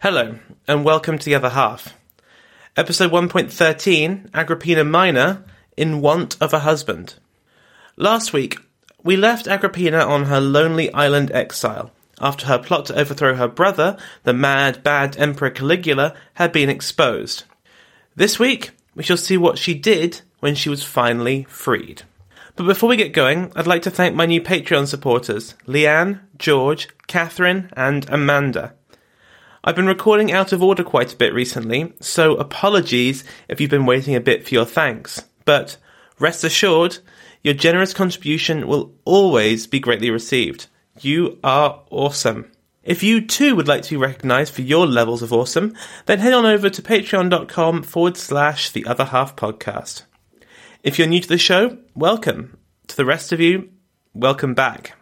Hello, and welcome to The Other Half. Episode 1.13, Agrippina Minor, In Want of a Husband. Last week, we left Agrippina on her lonely island exile, after her plot to overthrow her brother, the mad, bad Emperor Caligula, had been exposed. This week, we shall see what she did when she was finally freed. But before we get going, I'd like to thank my new Patreon supporters, Leanne, George, Catherine, and Amanda. I've been recording out of order quite a bit recently, so apologies if you've been waiting a bit for your thanks. But rest assured, your generous contribution will always be greatly received. You are awesome. If you too would like to be recognised for your levels of awesome, then head on over to patreon.com/theotherhalfpodcast. If you're new to the show, welcome. To the rest of you, welcome back.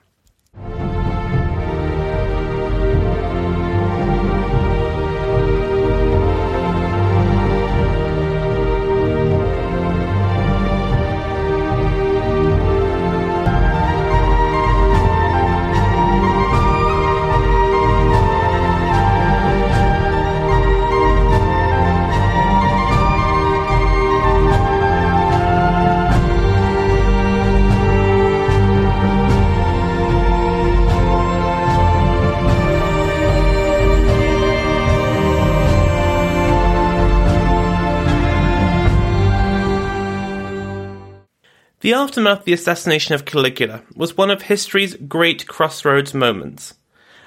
The aftermath of the assassination of Caligula was one of history's great crossroads moments,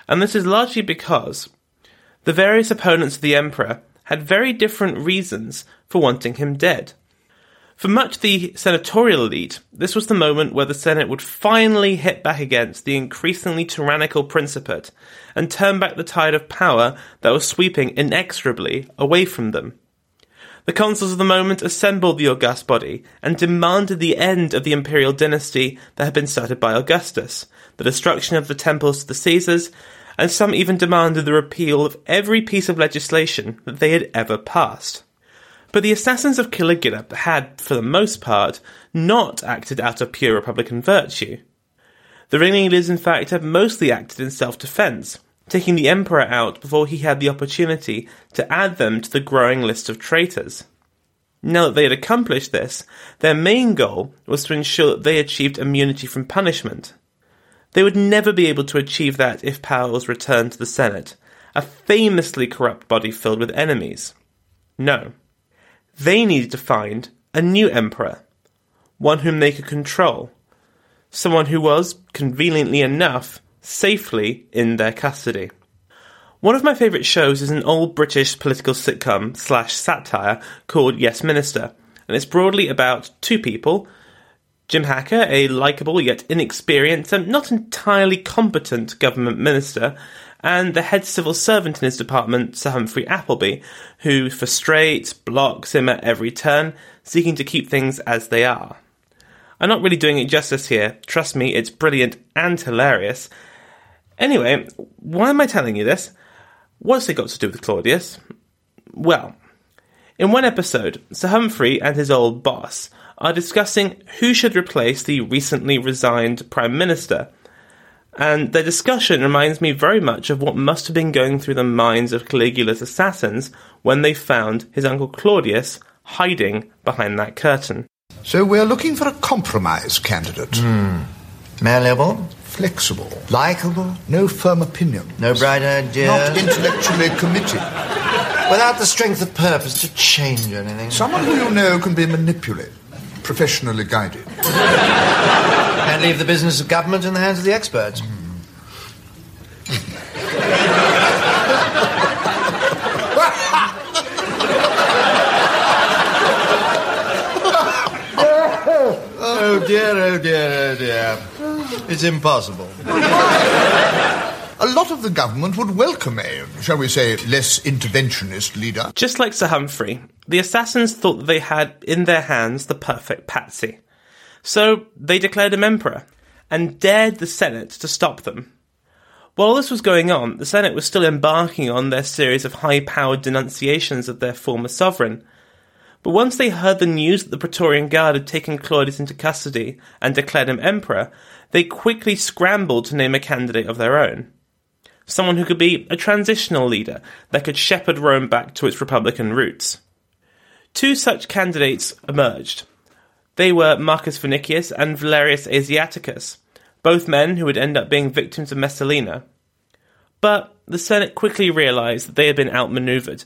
and this is largely because the various opponents of the emperor had very different reasons for wanting him dead. For much of the senatorial elite, this was the moment where the Senate would finally hit back against the increasingly tyrannical Principate and turn back the tide of power that was sweeping inexorably away from them. The consuls of the moment assembled the august body and demanded the end of the imperial dynasty that had been started by Augustus, the destruction of the temples to the Caesars, and some even demanded the repeal of every piece of legislation that they had ever passed. But the assassins of Caligula had, for the most part, not acted out of pure republican virtue. The ringleaders, in fact, had mostly acted in self-defence, taking the emperor out before he had the opportunity to add them to the growing list of traitors. Now that they had accomplished this, their main goal was to ensure that they achieved immunity from punishment. They would never be able to achieve that if power was returned to the Senate, a famously corrupt body filled with enemies. No. They needed to find a new emperor, one whom they could control, someone who was, conveniently enough, safely in their custody. One of my favourite shows is an old British political sitcom slash satire called Yes Minister, and it's broadly about two people: Jim Hacker, a likeable yet inexperienced and not entirely competent government minister, and the head civil servant in his department, Sir Humphrey Appleby, who frustrates, blocks him at every turn, seeking to keep things as they are. I'm not really doing it justice here, trust me, it's brilliant and hilarious. Anyway, why am I telling you this? What's it got to do with Claudius? Well, in one episode, Sir Humphrey and his old boss are discussing who should replace the recently resigned Prime Minister, and their discussion reminds me very much of what must have been going through the minds of Caligula's assassins when they found his uncle Claudius hiding behind that curtain. So we're looking for a compromise candidate. Malleable, flexible, likable, no firm opinion, no bright idea, not intellectually committed, without the strength of purpose to change anything. Someone who you know can be manipulated, professionally guided. And leave the business of government in the hands of the experts. Oh dear, oh dear, oh dear. It's impossible. A lot of the government would welcome a, shall we say, less interventionist leader. Just like Sir Humphrey, the assassins thought that they had in their hands the perfect patsy. So they declared him emperor and dared the Senate to stop them. While this was going on, the Senate was still embarking on their series of high-powered denunciations of their former sovereign. But once they heard the news that the Praetorian Guard had taken Claudius into custody and declared him emperor, they quickly scrambled to name a candidate of their own. Someone who could be a transitional leader that could shepherd Rome back to its republican roots. Two such candidates emerged. They were Marcus Vinicius and Valerius Asiaticus, both men who would end up being victims of Messalina. But the Senate quickly realised that they had been outmanoeuvred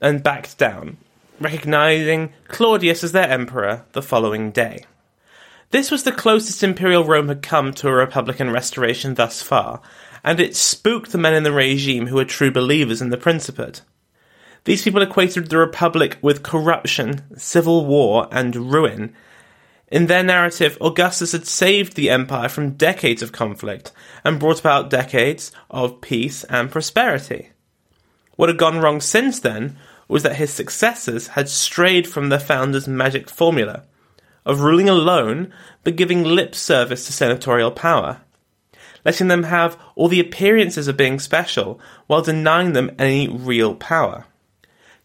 and backed down, recognising Claudius as their emperor the following day. This was the closest imperial Rome had come to a republican restoration thus far, and it spooked the men in the regime who were true believers in the Principate. These people equated the Republic with corruption, civil war, and ruin. In their narrative, Augustus had saved the empire from decades of conflict and brought about decades of peace and prosperity. What had gone wrong since then was that his successors had strayed from the founder's magic formula of ruling alone but giving lip service to senatorial power, letting them have all the appearances of being special while denying them any real power.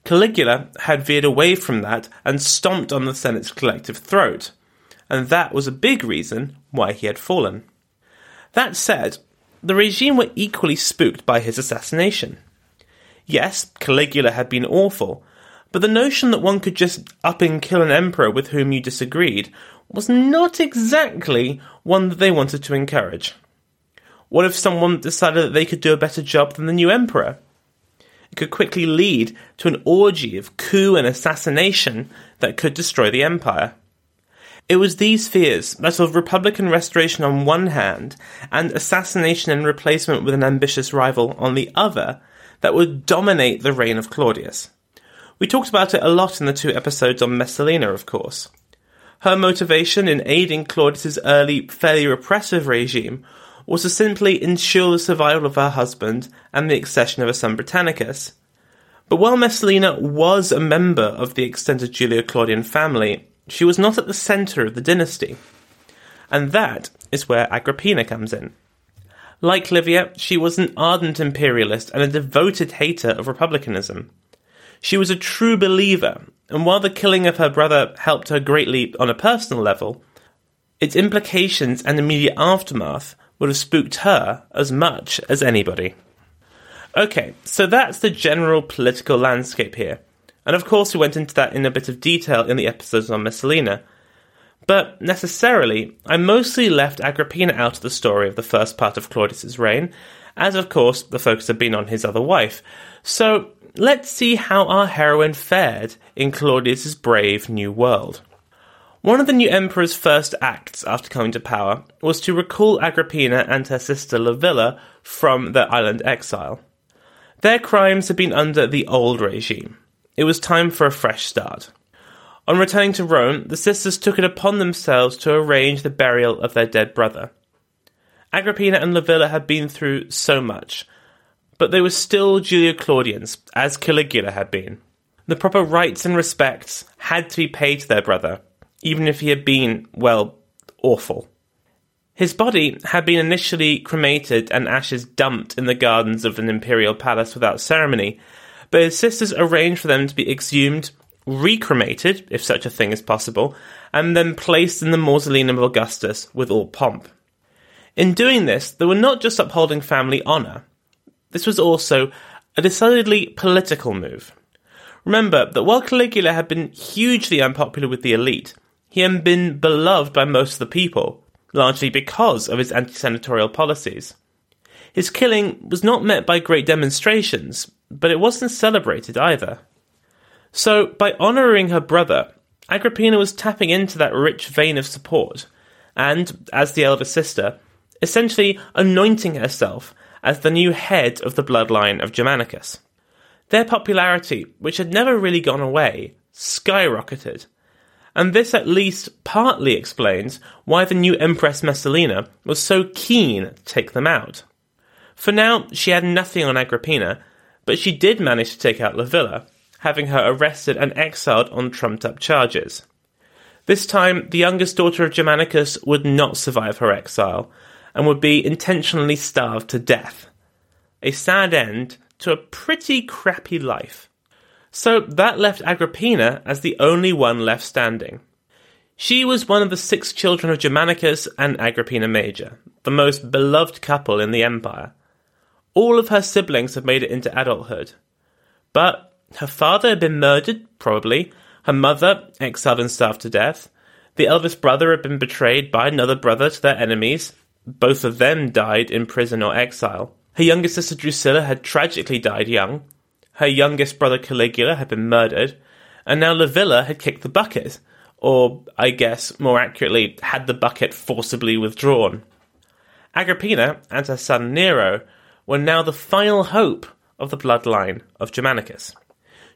Caligula had veered away from that and stomped on the Senate's collective throat, and that was a big reason why he had fallen. That said, the regime were equally spooked by his assassination. Yes, Caligula had been awful, but the notion that one could just up and kill an emperor with whom you disagreed was not exactly one that they wanted to encourage. What if someone decided that they could do a better job than the new emperor? It could quickly lead to an orgy of coup and assassination that could destroy the empire. It was these fears, that of republican restoration on one hand, and assassination and replacement with an ambitious rival on the other, that would dominate the reign of Claudius. We talked about it a lot in the two episodes on Messalina, of course. Her motivation in aiding Claudius's early, fairly repressive regime was to simply ensure the survival of her husband and the accession of her son Britannicus. But while Messalina was a member of the extended Julio-Claudian family, she was not at the centre of the dynasty. And that is where Agrippina comes in. Like Livia, she was an ardent imperialist and a devoted hater of republicanism. She was a true believer, and while the killing of her brother helped her greatly on a personal level, its implications and immediate aftermath would have spooked her as much as anybody. Okay, so that's the general political landscape here. And of course we went into that in a bit of detail in the episodes on Messalina. But necessarily, I mostly left Agrippina out of the story of the first part of Claudius's reign, as of course the focus had been on his other wife. So let's see how our heroine fared in Claudius's brave new world. One of the new emperor's first acts after coming to power was to recall Agrippina and her sister Livilla from their island exile. Their crimes had been under the old regime. It was time for a fresh start. On returning to Rome, the sisters took it upon themselves to arrange the burial of their dead brother. Agrippina and Livilla had been through so much, but they were still Julio-Claudians, as Caligula had been. The proper rights and respects had to be paid to their brother, even if he had been, well, awful. His body had been initially cremated and ashes dumped in the gardens of an imperial palace without ceremony, but his sisters arranged for them to be exhumed, recremated, if such a thing is possible, and then placed in the mausoleum of Augustus with all pomp. In doing this, they were not just upholding family honour. This was also a decidedly political move. Remember that while Caligula had been hugely unpopular with the elite, he had been beloved by most of the people, largely because of his anti-senatorial policies. His killing was not met by great demonstrations, but it wasn't celebrated either. So, by honouring her brother, Agrippina was tapping into that rich vein of support, and, as the elder sister, essentially anointing herself as the new head of the bloodline of Germanicus. Their popularity, which had never really gone away, skyrocketed, and this at least partly explains why the new Empress Messalina was so keen to take them out. For now, she had nothing on Agrippina, but she did manage to take out Livilla, having her arrested and exiled on trumped-up charges. This time, the youngest daughter of Germanicus would not survive her exile, and would be intentionally starved to death. A sad end to a pretty crappy life. So that left Agrippina as the only one left standing. She was one of the 6 children of Germanicus and Agrippina Major, the most beloved couple in the empire. All of her siblings had made it into adulthood. But her father had been murdered, probably, her mother exiled and starved to death, the eldest brother had been betrayed by another brother to their enemies, both of them died in prison or exile, her younger sister Drusilla had tragically died young, her youngest brother Caligula had been murdered, and now Livilla had kicked the bucket, or, I guess, more accurately, had the bucket forcibly withdrawn. Agrippina and her son Nero were now the final hope of the bloodline of Germanicus.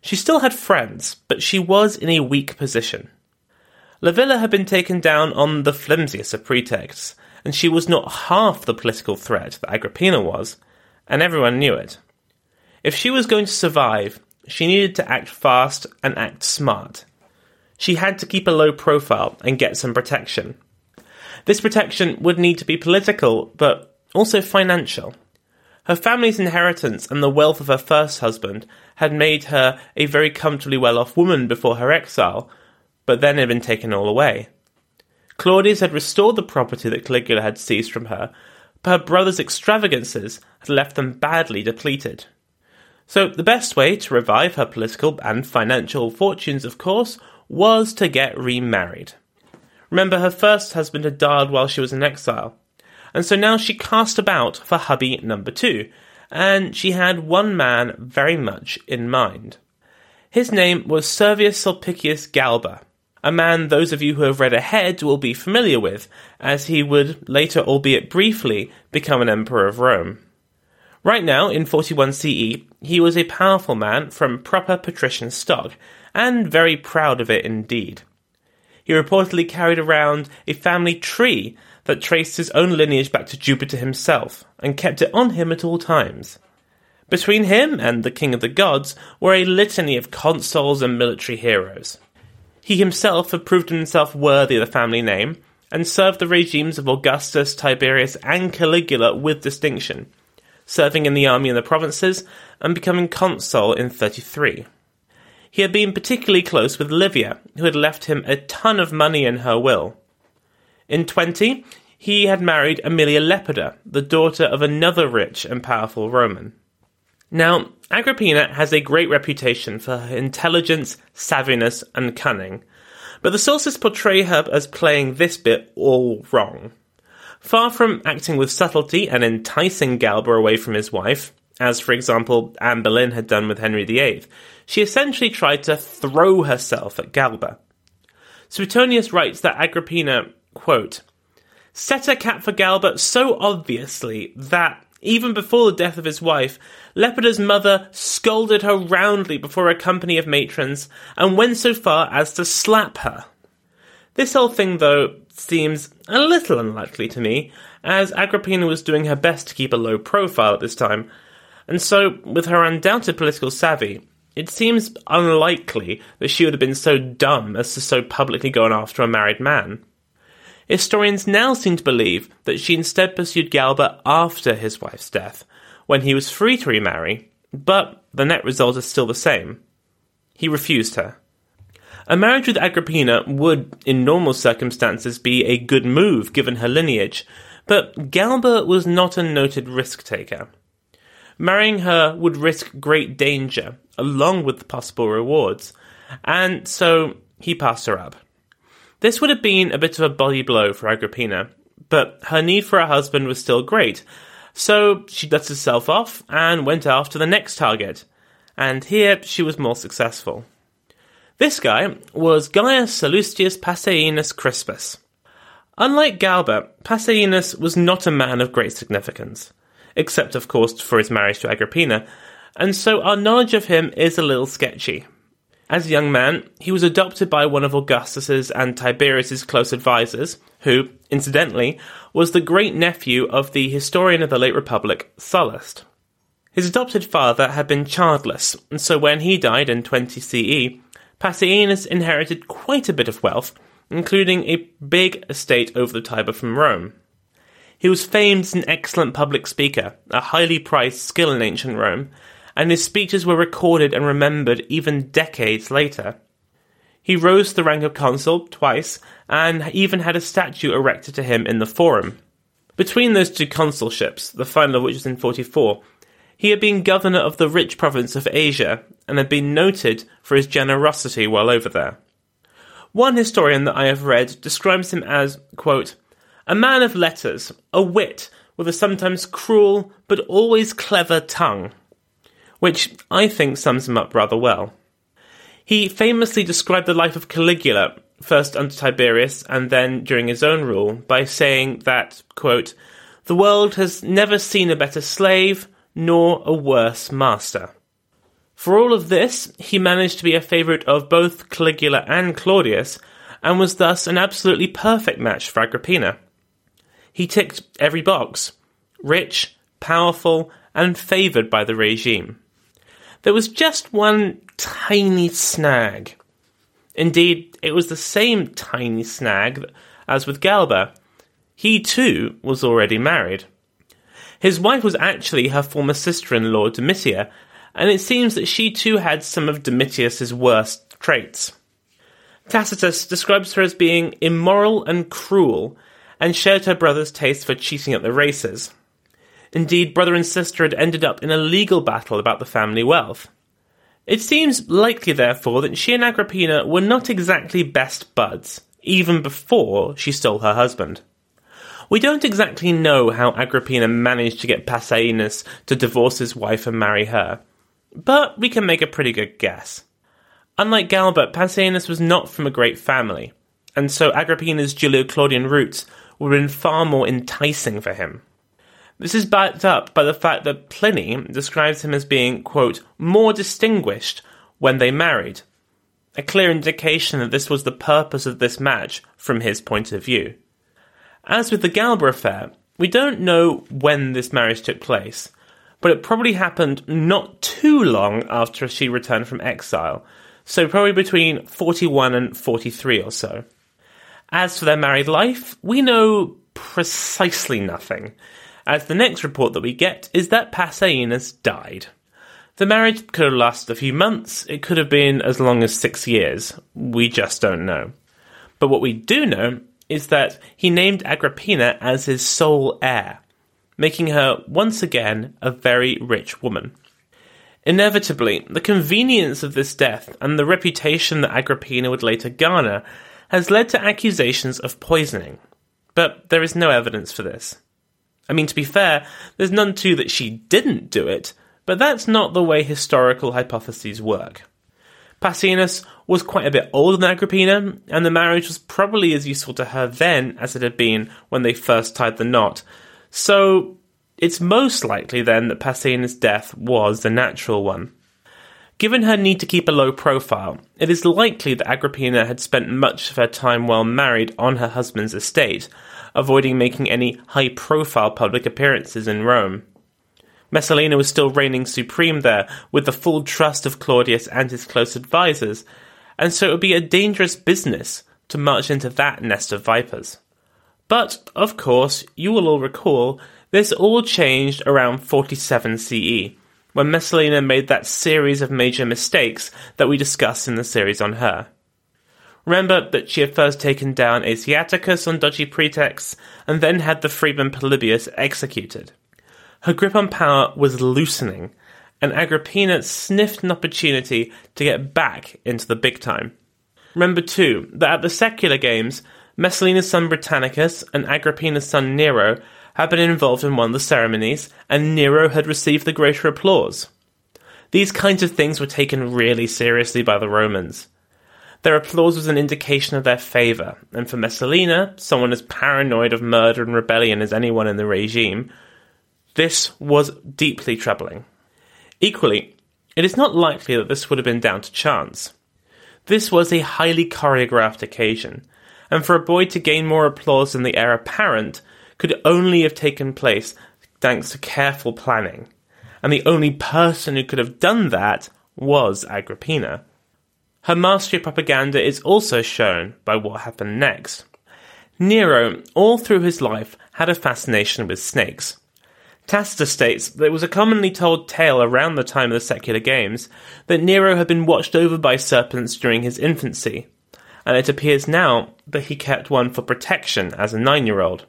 She still had friends, but she was in a weak position. Livilla had been taken down on the flimsiest of pretexts, and she was not half the political threat that Agrippina was, and everyone knew it. If she was going to survive, she needed to act fast and act smart. She had to keep a low profile and get some protection. This protection would need to be political, but also financial. Her family's inheritance and the wealth of her first husband had made her a very comfortably well-off woman before her exile, but then had been taken all away. Claudius had restored the property that Caligula had seized from her, but her brother's extravagances had left them badly depleted. So the best way to revive her political and financial fortunes, of course, was to get remarried. Remember, her first husband had died while she was in exile, and so now she cast about for hubby number 2, and she had one man very much in mind. His name was Servius Sulpicius Galba, a man those of you who have read ahead will be familiar with, as he would later, albeit briefly, become an emperor of Rome. Right now, in 41 CE, he was a powerful man from proper patrician stock, and very proud of it indeed. He reportedly carried around a family tree that traced his own lineage back to Jupiter himself, and kept it on him at all times. Between him and the king of the gods were a litany of consuls and military heroes. He himself had proved himself worthy of the family name, and served the regimes of Augustus, Tiberius, and Caligula with distinction, serving in the army in the provinces, and becoming consul in 33. He had been particularly close with Livia, who had left him a ton of money in her will. In 20, he had married Aemilia Lepida, the daughter of another rich and powerful Roman. Now, Agrippina has a great reputation for her intelligence, savviness, and cunning, but the sources portray her as playing this bit all wrong. Far from acting with subtlety and enticing Galba away from his wife, as, for example, Anne Boleyn had done with Henry VIII, she essentially tried to throw herself at Galba. Suetonius writes that Agrippina, quote, set her cap for Galba so obviously that, even before the death of his wife, Lepida's mother scolded her roundly before a company of matrons, and went so far as to slap her. This whole thing, though, seems a little unlikely to me, as Agrippina was doing her best to keep a low profile at this time, and so, with her undoubted political savvy, it seems unlikely that she would have been so dumb as to so publicly go on after a married man. Historians now seem to believe that she instead pursued Galba after his wife's death, when he was free to remarry, but the net result is still the same. He refused her. A marriage with Agrippina would, in normal circumstances, be a good move given her lineage, but Galba was not a noted risk-taker. Marrying her would risk great danger, along with the possible rewards, and so he passed her up. This would have been a bit of a body blow for Agrippina, but her need for a husband was still great, so she dusted herself off and went after the next target, and here she was more successful. This guy was Gaius Sallustius Passienus Crispus. Unlike Galba, Passienus was not a man of great significance, except, of course, for his marriage to Agrippina, and so our knowledge of him is a little sketchy. As a young man, he was adopted by one of Augustus's and Tiberius's close advisors, who, incidentally, was the great-nephew of the historian of the late Republic, Sallust. His adopted father had been childless, and so when he died in 20 CE, Passienus inherited quite a bit of wealth, including a big estate over the Tiber from Rome. He was famed as an excellent public speaker, a highly prized skill in ancient Rome, and his speeches were recorded and remembered even decades later. He rose to the rank of consul twice, and even had a statue erected to him in the Forum. Between those two consulships, the final of which was in 44, he had been governor of the rich province of Asia, and had been noted for his generosity while over there. One historian that I have read describes him as, quote, "a man of letters, a wit, with a sometimes cruel but always clever tongue," which I think sums him up rather well. He famously described the life of Caligula, first under Tiberius and then during his own rule, by saying that, quote, "the world has never seen a better slave, nor a worse master." For all of this, he managed to be a favourite of both Caligula and Claudius, and was thus an absolutely perfect match for Agrippina. He ticked every box: rich, powerful, and favoured by the regime. There was just one tiny snag. Indeed, it was the same tiny snag as with Galba. He too was already married. His wife was actually her former sister-in-law, Domitia, and it seems that she too had some of Domitius's worst traits. Tacitus describes her as being immoral and cruel, and shared her brother's taste for cheating at the races. Indeed, brother and sister had ended up in a legal battle about the family wealth. It seems likely, therefore, that she and Agrippina were not exactly best buds, even before she stole her husband. We don't exactly know how Agrippina managed to get Passienus to divorce his wife and marry her, but we can make a pretty good guess. Unlike Galba, Passienus was not from a great family, and so Agrippina's Julio-Claudian roots would have been far more enticing for him. This is backed up by the fact that Pliny describes him as being, quote, "more distinguished" when they married, a clear indication that this was the purpose of this match from his point of view. As with the Galba affair, we don't know when this marriage took place, but it probably happened not too long after she returned from exile, so probably between 41 and 43 or so. As for their married life, we know precisely nothing, as the next report that we get is that Passienus died. The marriage could have lasted a few months, it could have been as long as 6 years, we just don't know. But what we do know is that he named Agrippina as his sole heir, making her once again a very rich woman. Inevitably, the convenience of this death and the reputation that Agrippina would later garner has led to accusations of poisoning, but there is no evidence for this. I mean, to be fair, there's none too that she didn't do it, but that's not the way historical hypotheses work. Passienus was quite a bit older than Agrippina, and the marriage was probably as useful to her then as it had been when they first tied the knot, so it's most likely then that Passienus' death was the natural one. Given her need to keep a low profile, it is likely that Agrippina had spent much of her time while married on her husband's estate, avoiding making any high-profile public appearances in Rome. Messalina was still reigning supreme there, with the full trust of Claudius and his close advisors, and so it would be a dangerous business to march into that nest of vipers. But, of course, you will all recall, this all changed around 47 CE, when Messalina made that series of major mistakes that we discussed in the series on her. Remember that she had first taken down Asiaticus on dodgy pretexts, and then had the freedman Polybius executed. Her grip on power was loosening, and Agrippina sniffed an opportunity to get back into the big time. Remember, too, that at the secular games, Messalina's son Britannicus and Agrippina's son Nero had been involved in one of the ceremonies, and Nero had received the greater applause. These kinds of things were taken really seriously by the Romans. Their applause was an indication of their favour, and for Messalina, someone as paranoid of murder and rebellion as anyone in the regime, this was deeply troubling. Equally, it is not likely that this would have been down to chance. This was a highly choreographed occasion, and for a boy to gain more applause than the heir apparent could only have taken place thanks to careful planning. And the only person who could have done that was Agrippina. Her mastery of propaganda is also shown by what happened next. Nero, all through his life, had a fascination with snakes. Tacitus states that it was a commonly told tale around the time of the secular games that Nero had been watched over by serpents during his infancy, and it appears now that he kept one for protection as a 9-year-old.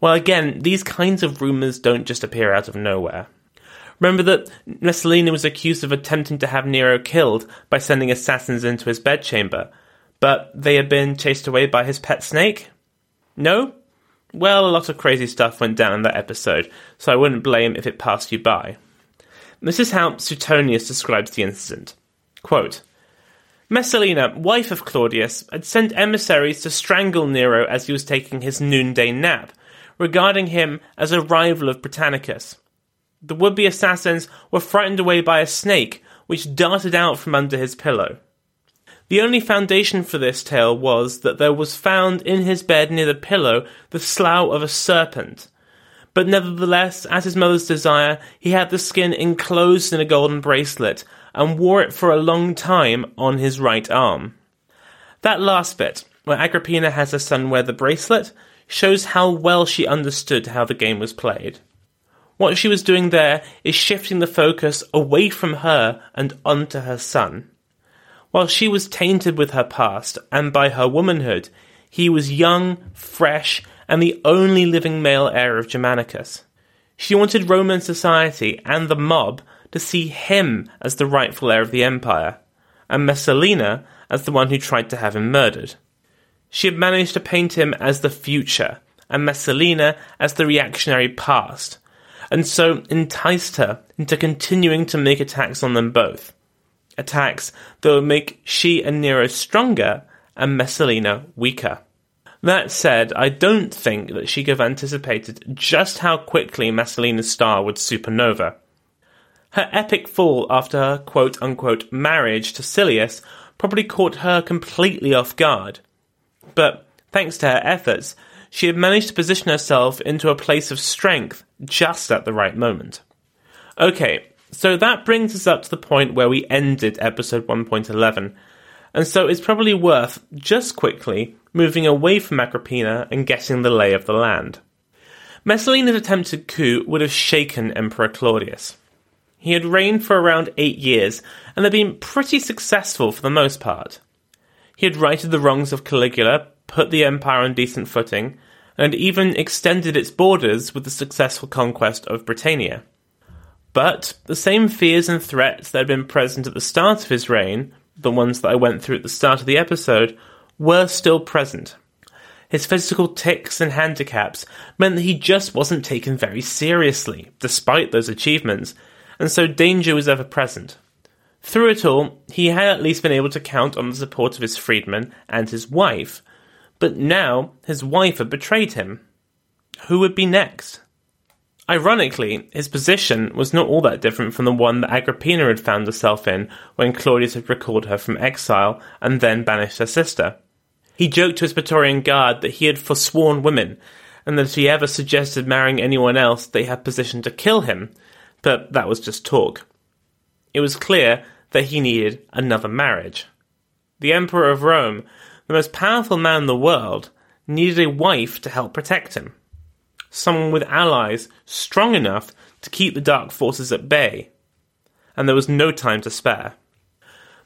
Well, again, these kinds of rumours don't just appear out of nowhere. Remember that Messalina was accused of attempting to have Nero killed by sending assassins into his bedchamber, but they had been chased away by his pet snake? No? Well, a lot of crazy stuff went down in that episode, so I wouldn't blame if it passed you by. This is how Suetonius describes the incident. Quote, Messalina, wife of Claudius, had sent emissaries to strangle Nero as he was taking his noonday nap, regarding him as a rival of Britannicus. The would-be assassins were frightened away by a snake, which darted out from under his pillow. The only foundation for this tale was that there was found in his bed near the pillow the slough of a serpent. But nevertheless, at his mother's desire, he had the skin enclosed in a golden bracelet, and wore it for a long time on his right arm. That last bit, where Agrippina has her son wear the bracelet, shows how well she understood how the game was played. What she was doing there is shifting the focus away from her and onto her son. While she was tainted with her past and by her womanhood, he was young, fresh, and the only living male heir of Germanicus. She wanted Roman society and the mob to see him as the rightful heir of the empire, and Messalina as the one who tried to have him murdered. She had managed to paint him as the future, and Messalina as the reactionary past, and so enticed her into continuing to make attacks on them both. Attacks that would make she and Nero stronger and Messalina weaker. That said, I don't think that she could have anticipated just how quickly Messalina's star would supernova. Her epic fall after her quote-unquote marriage to Silius probably caught her completely off guard. But thanks to her efforts, she had managed to position herself into a place of strength just at the right moment. Okay, so that brings us up to the point where we ended episode 1.11, and so it's probably worth just quickly moving away from Agrippina and getting the lay of the land. Messalina's attempted coup would have shaken Emperor Claudius. He had reigned for around 8 years, and had been pretty successful for the most part. He had righted the wrongs of Caligula, put the empire on decent footing, and even extended its borders with the successful conquest of Britannia. But the same fears and threats that had been present at the start of his reign, the ones that I went through at the start of the episode, were still present. His physical tics and handicaps meant that he just wasn't taken very seriously, despite those achievements, and so danger was ever present. Through it all, he had at least been able to count on the support of his freedmen and his wife, but now his wife had betrayed him. Who would be next? Ironically, his position was not all that different from the one that Agrippina had found herself in when Claudius had recalled her from exile and then banished her sister. He joked to his Praetorian guard that he had forsworn women, and that if he ever suggested marrying anyone else, they had position to kill him, but that was just talk. It was clear that he needed another marriage. The Emperor of Rome, the most powerful man in the world, needed a wife to help protect him. Someone with allies strong enough to keep the dark forces at bay. And there was no time to spare.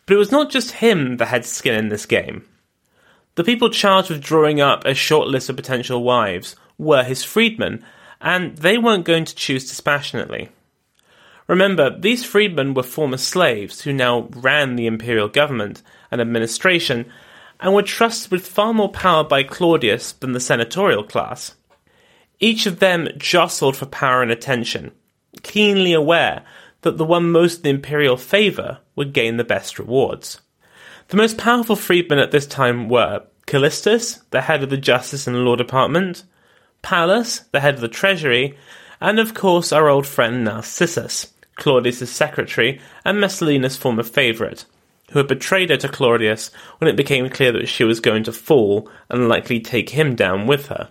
But it was not just him that had skin in this game. The people charged with drawing up a short list of potential wives were his freedmen, and they weren't going to choose dispassionately. Remember, these freedmen were former slaves who now ran the imperial government and administration, and were trusted with far more power by Claudius than the senatorial class. Each of them jostled for power and attention, keenly aware that the one most in imperial favour would gain the best rewards. The most powerful freedmen at this time were Callistus, the head of the Justice and Law Department, Pallas, the head of the Treasury, and of course our old friend Narcissus, Claudius' secretary and Messalina's former favourite, who had betrayed her to Claudius when it became clear that she was going to fall and likely take him down with her.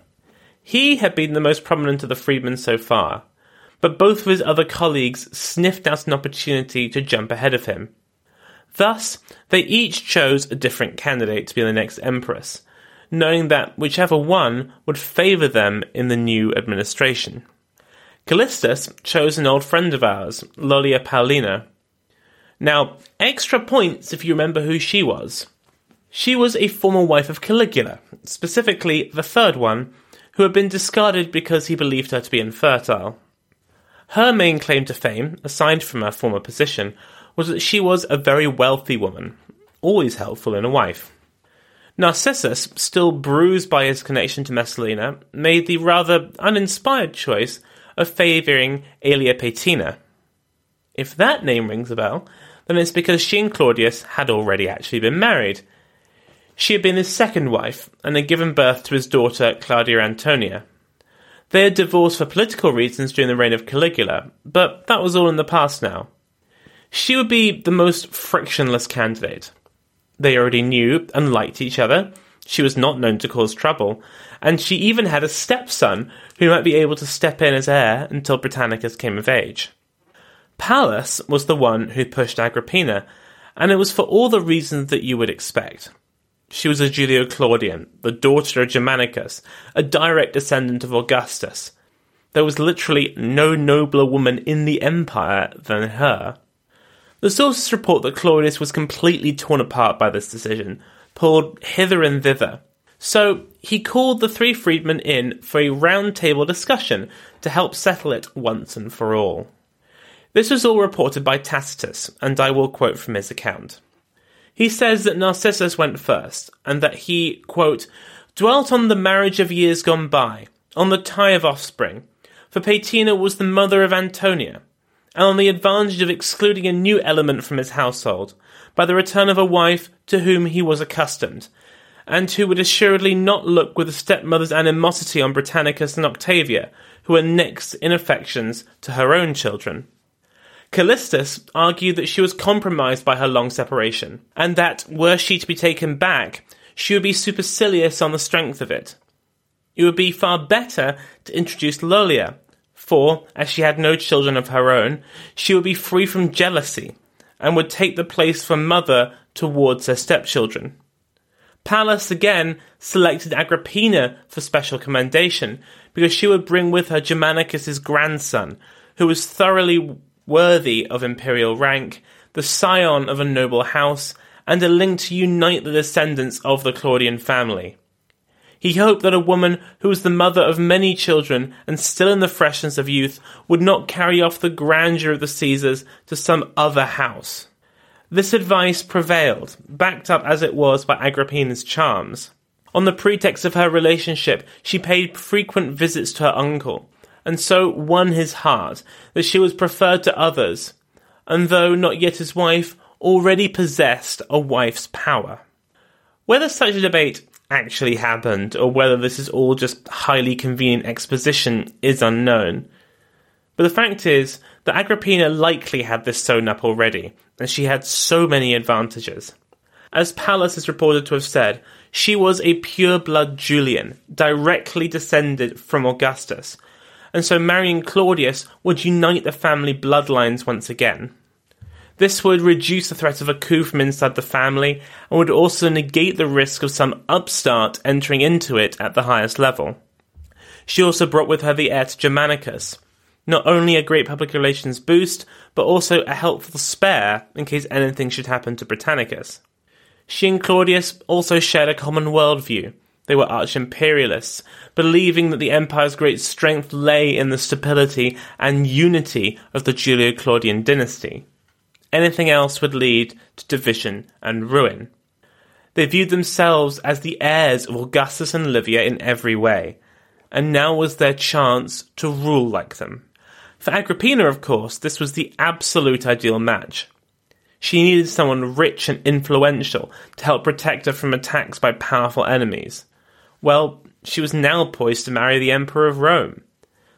He had been the most prominent of the freedmen so far, but both of his other colleagues sniffed out an opportunity to jump ahead of him. Thus, they each chose a different candidate to be the next empress, knowing that whichever one would favour them in the new administration. Callistus chose an old friend of ours, Lollia Paulina. Now, extra points if you remember who she was. She was a former wife of Caligula, specifically the third one, who had been discarded because he believed her to be infertile. Her main claim to fame, aside from her former position, was that she was a very wealthy woman, always helpful in a wife. Narcissus, still bruised by his connection to Messalina, made the rather uninspired choice of favouring Aelia Paetina. If that name rings a bell, then it's because she and Claudius had already actually been married. She had been his second wife, and had given birth to his daughter Claudia Antonia. They had divorced for political reasons during the reign of Caligula, but that was all in the past now. She would be the most frictionless candidate. They already knew and liked each other, she was not known to cause trouble, and she even had a stepson who might be able to step in as heir until Britannicus came of age. Pallas was the one who pushed Agrippina, and it was for all the reasons that you would expect. She was a Julio-Claudian, the daughter of Germanicus, a direct descendant of Augustus. There was literally no nobler woman in the empire than her. The sources report that Claudius was completely torn apart by this decision, pulled hither and thither. So he called the three freedmen in for a round-table discussion to help settle it once and for all. This was all reported by Tacitus, and I will quote from his account. He says that Narcissus went first, and that he, quote, dwelt on the marriage of years gone by, on the tie of offspring, for Paetina was the mother of Antonia, and on the advantage of excluding a new element from his household, by the return of a wife to whom he was accustomed, and who would assuredly not look with a stepmother's animosity on Britannicus and Octavia, who were next in affections to her own children. Callistus argued that she was compromised by her long separation, and that, were she to be taken back, she would be supercilious on the strength of it. It would be far better to introduce Lollia, for, as she had no children of her own, she would be free from jealousy, and would take the place from mother towards her stepchildren. Pallas again selected Agrippina for special commendation, because she would bring with her Germanicus's grandson, who was thoroughly worthy of imperial rank, the scion of a noble house, and a link to unite the descendants of the Claudian family. He hoped that a woman who was the mother of many children and still in the freshness of youth would not carry off the grandeur of the Caesars to some other house. This advice prevailed, backed up as it was by Agrippina's charms. On the pretext of her relationship, she paid frequent visits to her uncle, and so won his heart, that she was preferred to others, and though not yet his wife, already possessed a wife's power. Whether such a debate actually happened, or whether this is all just highly convenient exposition, is unknown. But the fact is that Agrippina likely had this sewn up already, and she had so many advantages. As Pallas is reported to have said, she was a pure-blood Julian, directly descended from Augustus, and so marrying Claudius would unite the family bloodlines once again. This would reduce the threat of a coup from inside the family, and would also negate the risk of some upstart entering into it at the highest level. She also brought with her the heir to Germanicus, not only a great public relations boost, but also a helpful spare in case anything should happen to Britannicus. She and Claudius also shared a common worldview. They were arch-imperialists, believing that the empire's great strength lay in the stability and unity of the Julio-Claudian dynasty. Anything else would lead to division and ruin. They viewed themselves as the heirs of Augustus and Livia in every way, and now was their chance to rule like them. For Agrippina, of course, this was the absolute ideal match. She needed someone rich and influential to help protect her from attacks by powerful enemies. Well, she was now poised to marry the Emperor of Rome.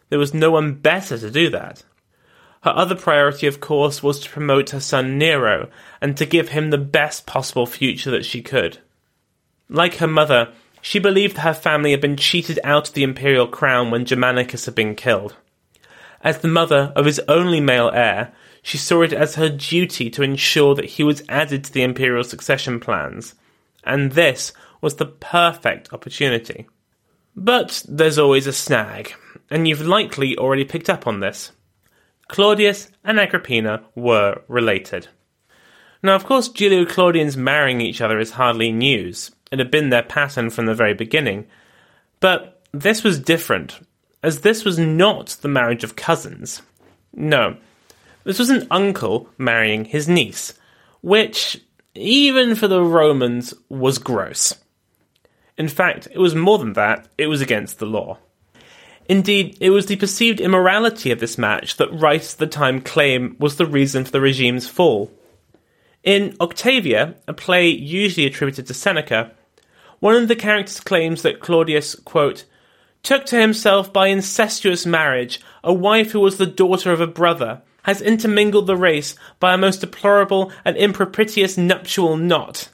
There was no one better to do that. Her other priority, of course, was to promote her son Nero, and to give him the best possible future that she could. Like her mother, she believed her family had been cheated out of the imperial crown when Germanicus had been killed. As the mother of his only male heir, she saw it as her duty to ensure that he was added to the imperial succession plans, and this was the perfect opportunity. But there's always a snag, and you've likely already picked up on this. Claudius and Agrippina were related. Now, of course, Julio-Claudians marrying each other is hardly news. It had been their pattern from the very beginning. But this was different, as this was not the marriage of cousins. No, this was an uncle marrying his niece, which, even for the Romans, was gross. In fact, it was more than that, it was against the law. Indeed, it was the perceived immorality of this match that rights at the time claim was the reason for the regime's fall. In Octavia, a play usually attributed to Seneca, one of the characters claims that Claudius, quote, took to himself by incestuous marriage a wife who was the daughter of a brother, has intermingled the race by a most deplorable and impropitious nuptial knot.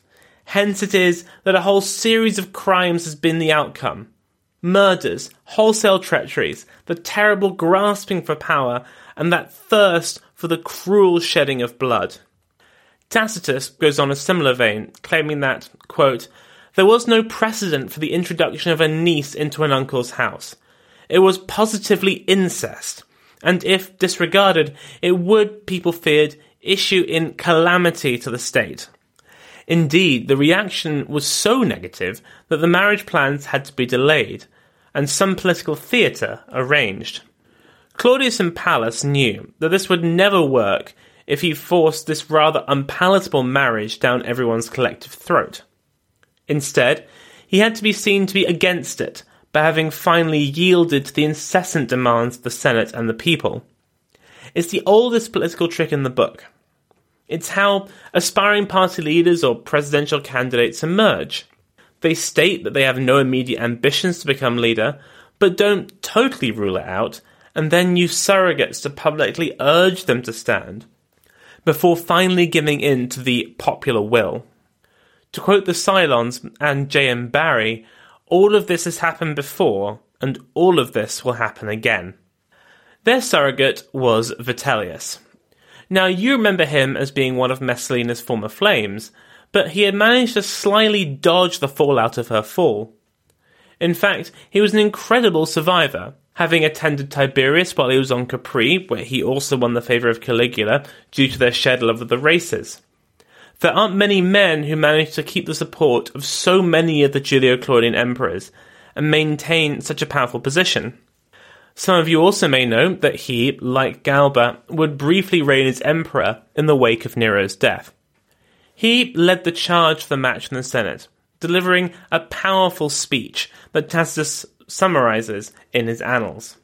Hence it is that a whole series of crimes has been the outcome. Murders, wholesale treacheries, the terrible grasping for power, and that thirst for the cruel shedding of blood. Tacitus goes on a similar vein, claiming that, quote, there was no precedent for the introduction of a niece into an uncle's house. It was positively incest, and if disregarded, it would, people feared, issue in calamity to the state. Indeed, the reaction was so negative that the marriage plans had to be delayed, and some political theatre arranged. Claudius and Pallas knew that this would never work if he forced this rather unpalatable marriage down everyone's collective throat. Instead, he had to be seen to be against it by having finally yielded to the incessant demands of the Senate and the people. It's the oldest political trick in the book. It's how aspiring party leaders or presidential candidates emerge. They state that they have no immediate ambitions to become leader, but don't totally rule it out, and then use surrogates to publicly urge them to stand, before finally giving in to the popular will. To quote the Cylons and J.M. Barrie, all of this has happened before, and all of this will happen again. Their surrogate was Vitellius. Now, you remember him as being one of Messalina's former flames, but he had managed to slyly dodge the fallout of her fall. In fact, he was an incredible survivor, having attended Tiberius while he was on Capri, where he also won the favour of Caligula due to their shared love of the races. There aren't many men who managed to keep the support of so many of the Julio-Claudian emperors and maintain such a powerful position. Some of you also may know that he, like Galba, would briefly reign as emperor in the wake of Nero's death. He led the charge for the match in the Senate, delivering a powerful speech that Tacitus summarizes in his annals.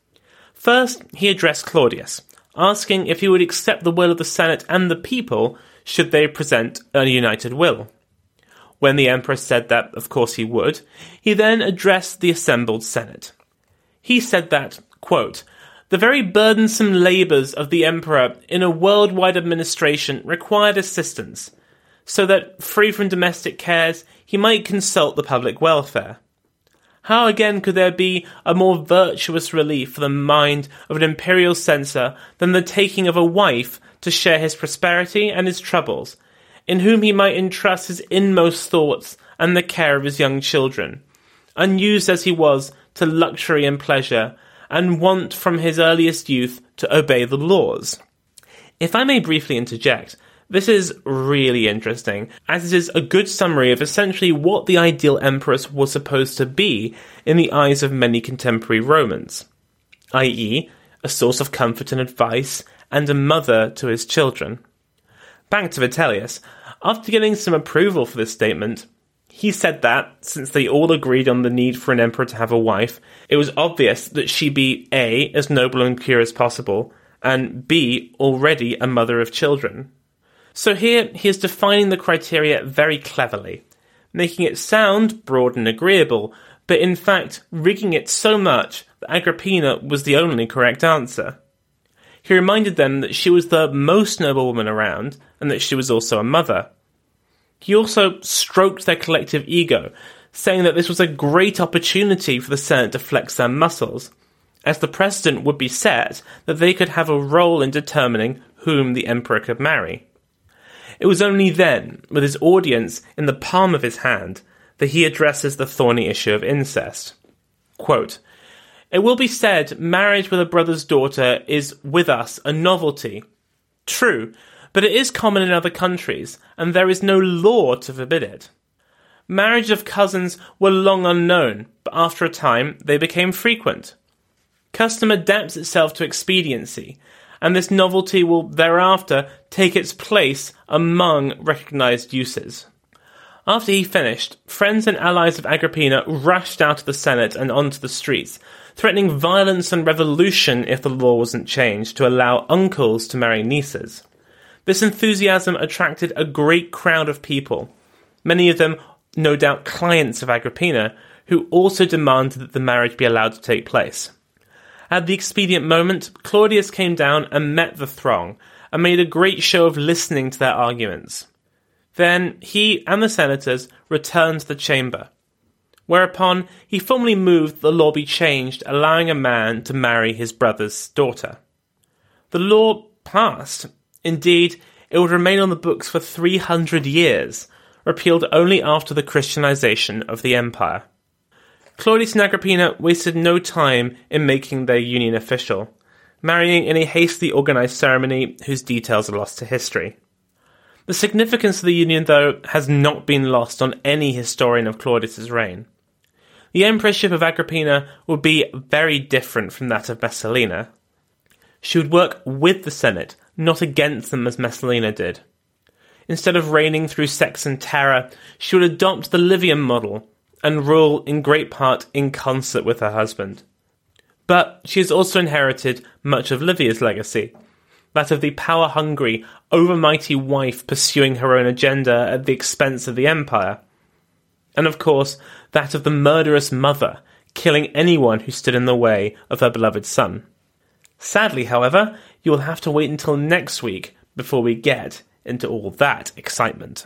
First, he addressed Claudius, asking if he would accept the will of the Senate and the people should they present a united will. When the emperor said that, of course he would, he then addressed the assembled Senate. He said that, quote, the very burdensome labours of the emperor in a worldwide administration required assistance, so that, free from domestic cares, he might consult the public welfare. How again could there be a more virtuous relief for the mind of an imperial censor than the taking of a wife to share his prosperity and his troubles, in whom he might entrust his inmost thoughts and the care of his young children, unused as he was to luxury and pleasure, and want from his earliest youth to obey the laws. If I may briefly interject, this is really interesting, as it is a good summary of essentially what the ideal empress was supposed to be in the eyes of many contemporary Romans, i.e., a source of comfort and advice, and a mother to his children. Back to Vitellius, after getting some approval for this statement, He said that, since they all agreed on the need for an emperor to have a wife, it was obvious that she be A, as noble and pure as possible, and B, already a mother of children. So here he is defining the criteria very cleverly, making it sound broad and agreeable, but in fact rigging it so much that Agrippina was the only correct answer. He reminded them that she was the most noble woman around, and that she was also a mother. He also stroked their collective ego, saying that this was a great opportunity for the Senate to flex their muscles, as the precedent would be set that they could have a role in determining whom the emperor could marry. It was only then, with his audience in the palm of his hand, that he addresses the thorny issue of incest. Quote, "It will be said marriage with a brother's daughter is, with us, a novelty. True, but it is common in other countries, and there is no law to forbid it. Marriage of cousins were long unknown, but after a time they became frequent. Custom adapts itself to expediency, and this novelty will thereafter take its place among recognised uses." After he finished, friends and allies of Agrippina rushed out of the Senate and onto the streets, threatening violence and revolution if the law wasn't changed to allow uncles to marry nieces. This enthusiasm attracted a great crowd of people, many of them no doubt clients of Agrippina, who also demanded that the marriage be allowed to take place. At the expedient moment, Claudius came down and met the throng, and made a great show of listening to their arguments. Then he and the senators returned to the chamber, whereupon he formally moved that the law be changed, allowing a man to marry his brother's daughter. The law passed. Indeed, it would remain on the books for 300 years, repealed only after the Christianization of the empire. Claudius and Agrippina wasted no time in making their union official, marrying in a hastily organized ceremony whose details are lost to history. The significance of the union, though, has not been lost on any historian of Claudius's reign. The empressship of Agrippina would be very different from that of Messalina. She would work with the Senate, not against them as Messalina did. Instead of reigning through sex and terror, she would adopt the Livian model and rule in great part in concert with her husband. But she has also inherited much of Livia's legacy, that of the power-hungry, overmighty wife pursuing her own agenda at the expense of the empire. And of course, that of the murderous mother, killing anyone who stood in the way of her beloved son. Sadly, however, you will have to wait until next week before we get into all that excitement.